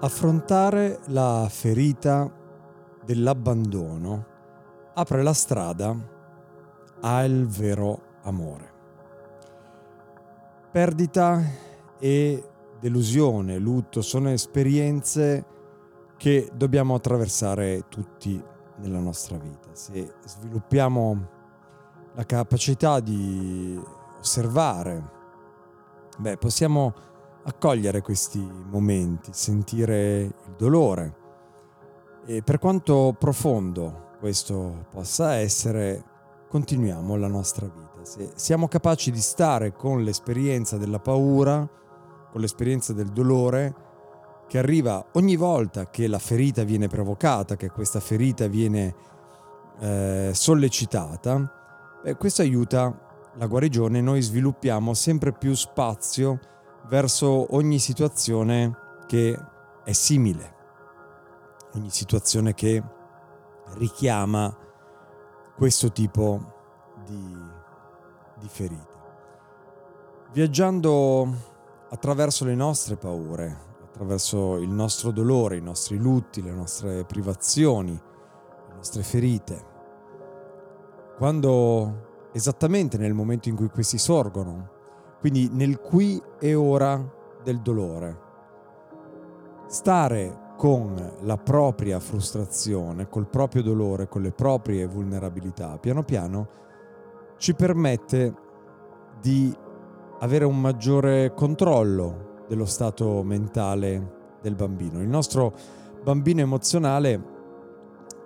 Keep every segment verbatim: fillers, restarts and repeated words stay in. Affrontare la ferita dell'abbandono apre la strada al vero amore. Perdita e delusione, lutto, sono esperienze che dobbiamo attraversare tutti nella nostra vita. Se sviluppiamo la capacità di osservare, beh, possiamo accogliere questi momenti, sentire il dolore, e per quanto profondo questo possa essere, continuiamo la nostra vita. Se siamo capaci di stare con l'esperienza della paura, con l'esperienza del dolore che arriva ogni volta che la ferita viene provocata, che questa ferita viene eh, sollecitata, beh, questo aiuta la guarigione. Noi sviluppiamo sempre più spazio verso ogni situazione che è simile, ogni situazione che richiama questo tipo di, di ferita. Viaggiando attraverso le nostre paure, attraverso il nostro dolore, i nostri lutti, le nostre privazioni, le nostre ferite, quando esattamente nel momento in cui questi sorgono, quindi nel qui e ora del dolore. Stare con la propria frustrazione, col proprio dolore, con le proprie vulnerabilità, piano piano, ci permette di avere un maggiore controllo dello stato mentale del bambino. Il nostro bambino emozionale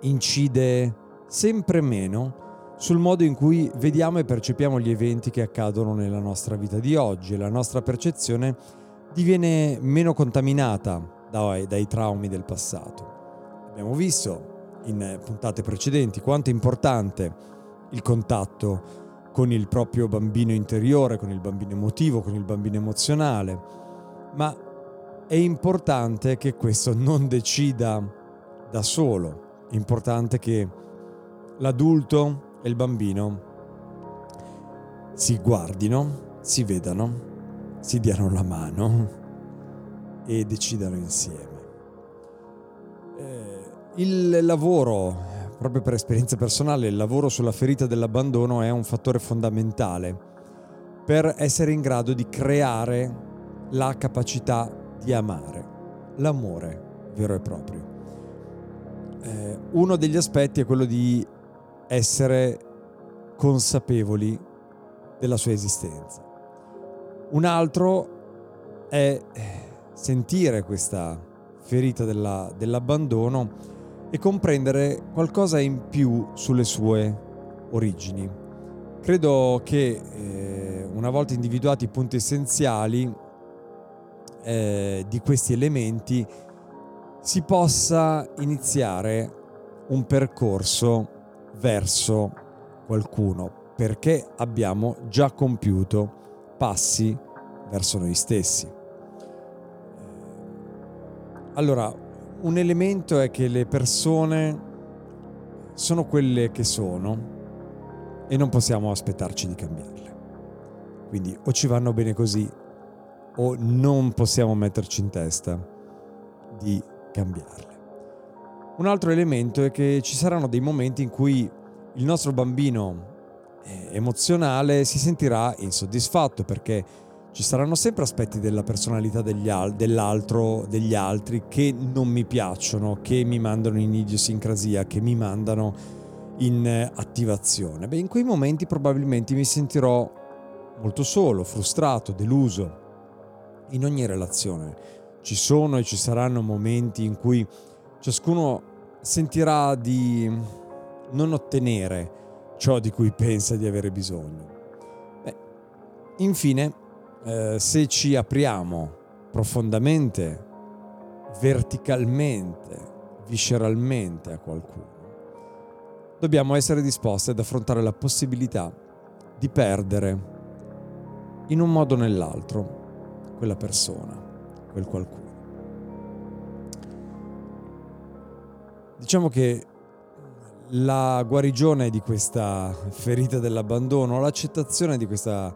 incide sempre meno sul modo in cui vediamo e percepiamo gli eventi che accadono nella nostra vita di oggi. La nostra percezione diviene meno contaminata dai, dai traumi del passato. Abbiamo visto in puntate precedenti quanto è importante il contatto con il proprio bambino interiore, con il bambino emotivo, con il bambino emozionale, ma è importante che questo non decida da solo. È importante che l'adulto e il bambino si guardino, si vedano, si diano la mano e decidano insieme. Il lavoro, proprio per esperienza personale, il lavoro sulla ferita dell'abbandono è un fattore fondamentale per essere in grado di creare la capacità di amare, l'amore vero e proprio. Uno degli aspetti è quello di essere consapevoli della sua esistenza. Un altro è sentire questa ferita della, dell'abbandono e comprendere qualcosa in più sulle sue origini. Credo che eh, una volta individuati i punti essenziali eh, di questi elementi si possa iniziare un percorso verso qualcuno, perché abbiamo già compiuto passi verso noi stessi. Allora, un elemento è che le persone sono quelle che sono e non possiamo aspettarci di cambiarle. Quindi o ci vanno bene così o non possiamo metterci in testa di cambiarle. Un altro elemento è che ci saranno dei momenti in cui il nostro bambino emozionale si sentirà insoddisfatto, perché ci saranno sempre aspetti della personalità degli al- dell'altro, degli altri che non mi piacciono, che mi mandano in idiosincrasia, che mi mandano in attivazione. Beh, in quei momenti probabilmente mi sentirò molto solo, frustrato, deluso. In ogni relazione ci sono e ci saranno momenti in cui ciascuno sentirà di non ottenere ciò di cui pensa di avere bisogno. Beh, infine, eh, se ci apriamo profondamente, verticalmente, visceralmente a qualcuno, dobbiamo essere disposti ad affrontare la possibilità di perdere in un modo o nell'altro quella persona, quel qualcuno. Diciamo che la guarigione di questa ferita dell'abbandono, l'accettazione di questa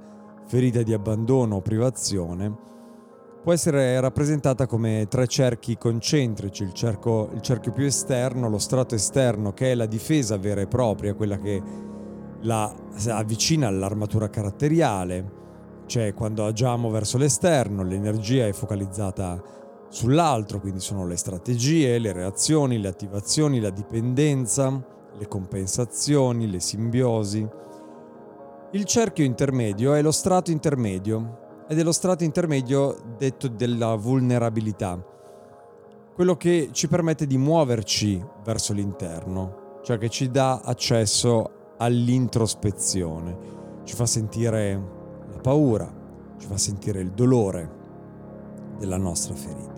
ferita di abbandono o privazione può essere rappresentata come tre cerchi concentrici: il cerco, il cerchio più esterno, lo strato esterno, che è la difesa vera e propria, quella che la avvicina all'armatura caratteriale, cioè quando agiamo verso l'esterno l'energia è focalizzata sull'altro, quindi sono le strategie, le reazioni, le attivazioni, la dipendenza, le compensazioni, le simbiosi. Il cerchio intermedio è lo strato intermedio, ed è lo strato intermedio detto della vulnerabilità, quello che ci permette di muoverci verso l'interno, cioè che ci dà accesso all'introspezione, ci fa sentire la paura, ci fa sentire il dolore della nostra ferita,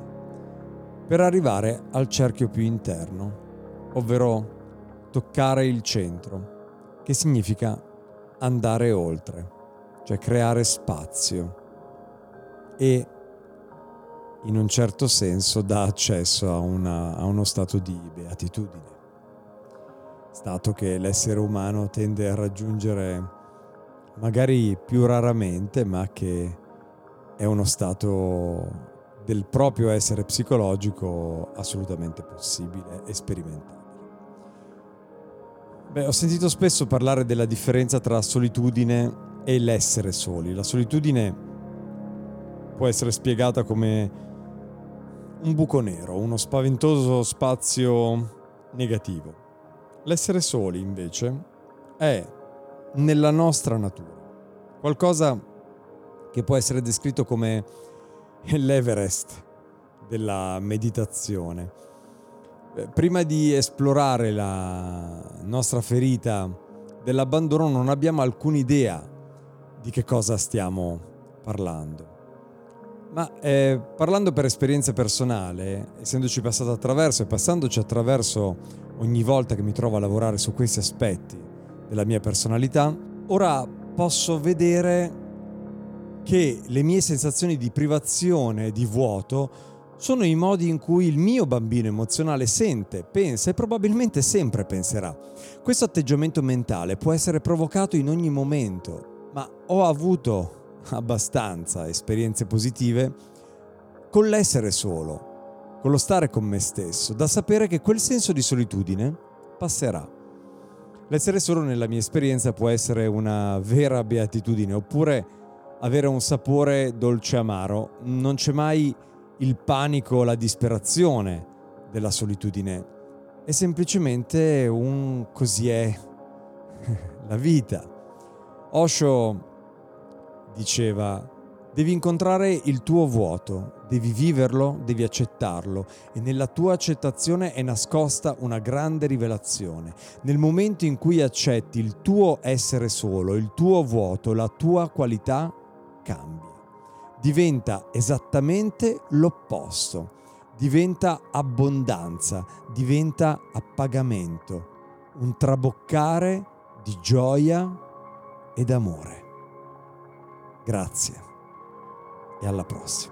per arrivare al cerchio più interno, ovvero toccare il centro, che significa andare oltre, cioè creare spazio e in un certo senso dà accesso a, una, a uno stato di beatitudine, stato che l'essere umano tende a raggiungere magari più raramente, ma che è uno stato del proprio essere psicologico assolutamente possibile e sperimentabile. Beh, ho sentito spesso parlare della differenza tra solitudine e l'essere soli. La solitudine può essere spiegata come un buco nero, uno spaventoso spazio negativo. L'essere soli, invece, è nella nostra natura, qualcosa che può essere descritto come l'Everest della meditazione. Prima di esplorare la nostra ferita dell'abbandono non abbiamo alcuna idea di che cosa stiamo parlando. Ma eh, parlando per esperienza personale, essendoci passato attraverso e passandoci attraverso ogni volta che mi trovo a lavorare su questi aspetti della mia personalità, ora posso vedere che le mie sensazioni di privazione, di vuoto, sono i modi in cui il mio bambino emozionale sente, pensa e probabilmente sempre penserà. Questo atteggiamento mentale può essere provocato in ogni momento, ma ho avuto abbastanza esperienze positive con l'essere solo, con lo stare con me stesso, da sapere che quel senso di solitudine passerà. L'essere solo nella mia esperienza può essere una vera beatitudine, oppure avere un sapore dolce amaro. Non c'è mai il panico, la disperazione della solitudine, è semplicemente un così è la vita. Osho diceva: devi incontrare il tuo vuoto, devi viverlo, devi accettarlo, e nella tua accettazione è nascosta una grande rivelazione. Nel momento in cui accetti il tuo essere solo, il tuo vuoto, la tua qualità cambia, diventa esattamente l'opposto, diventa abbondanza, diventa appagamento, un traboccare di gioia ed amore. Grazie e alla prossima.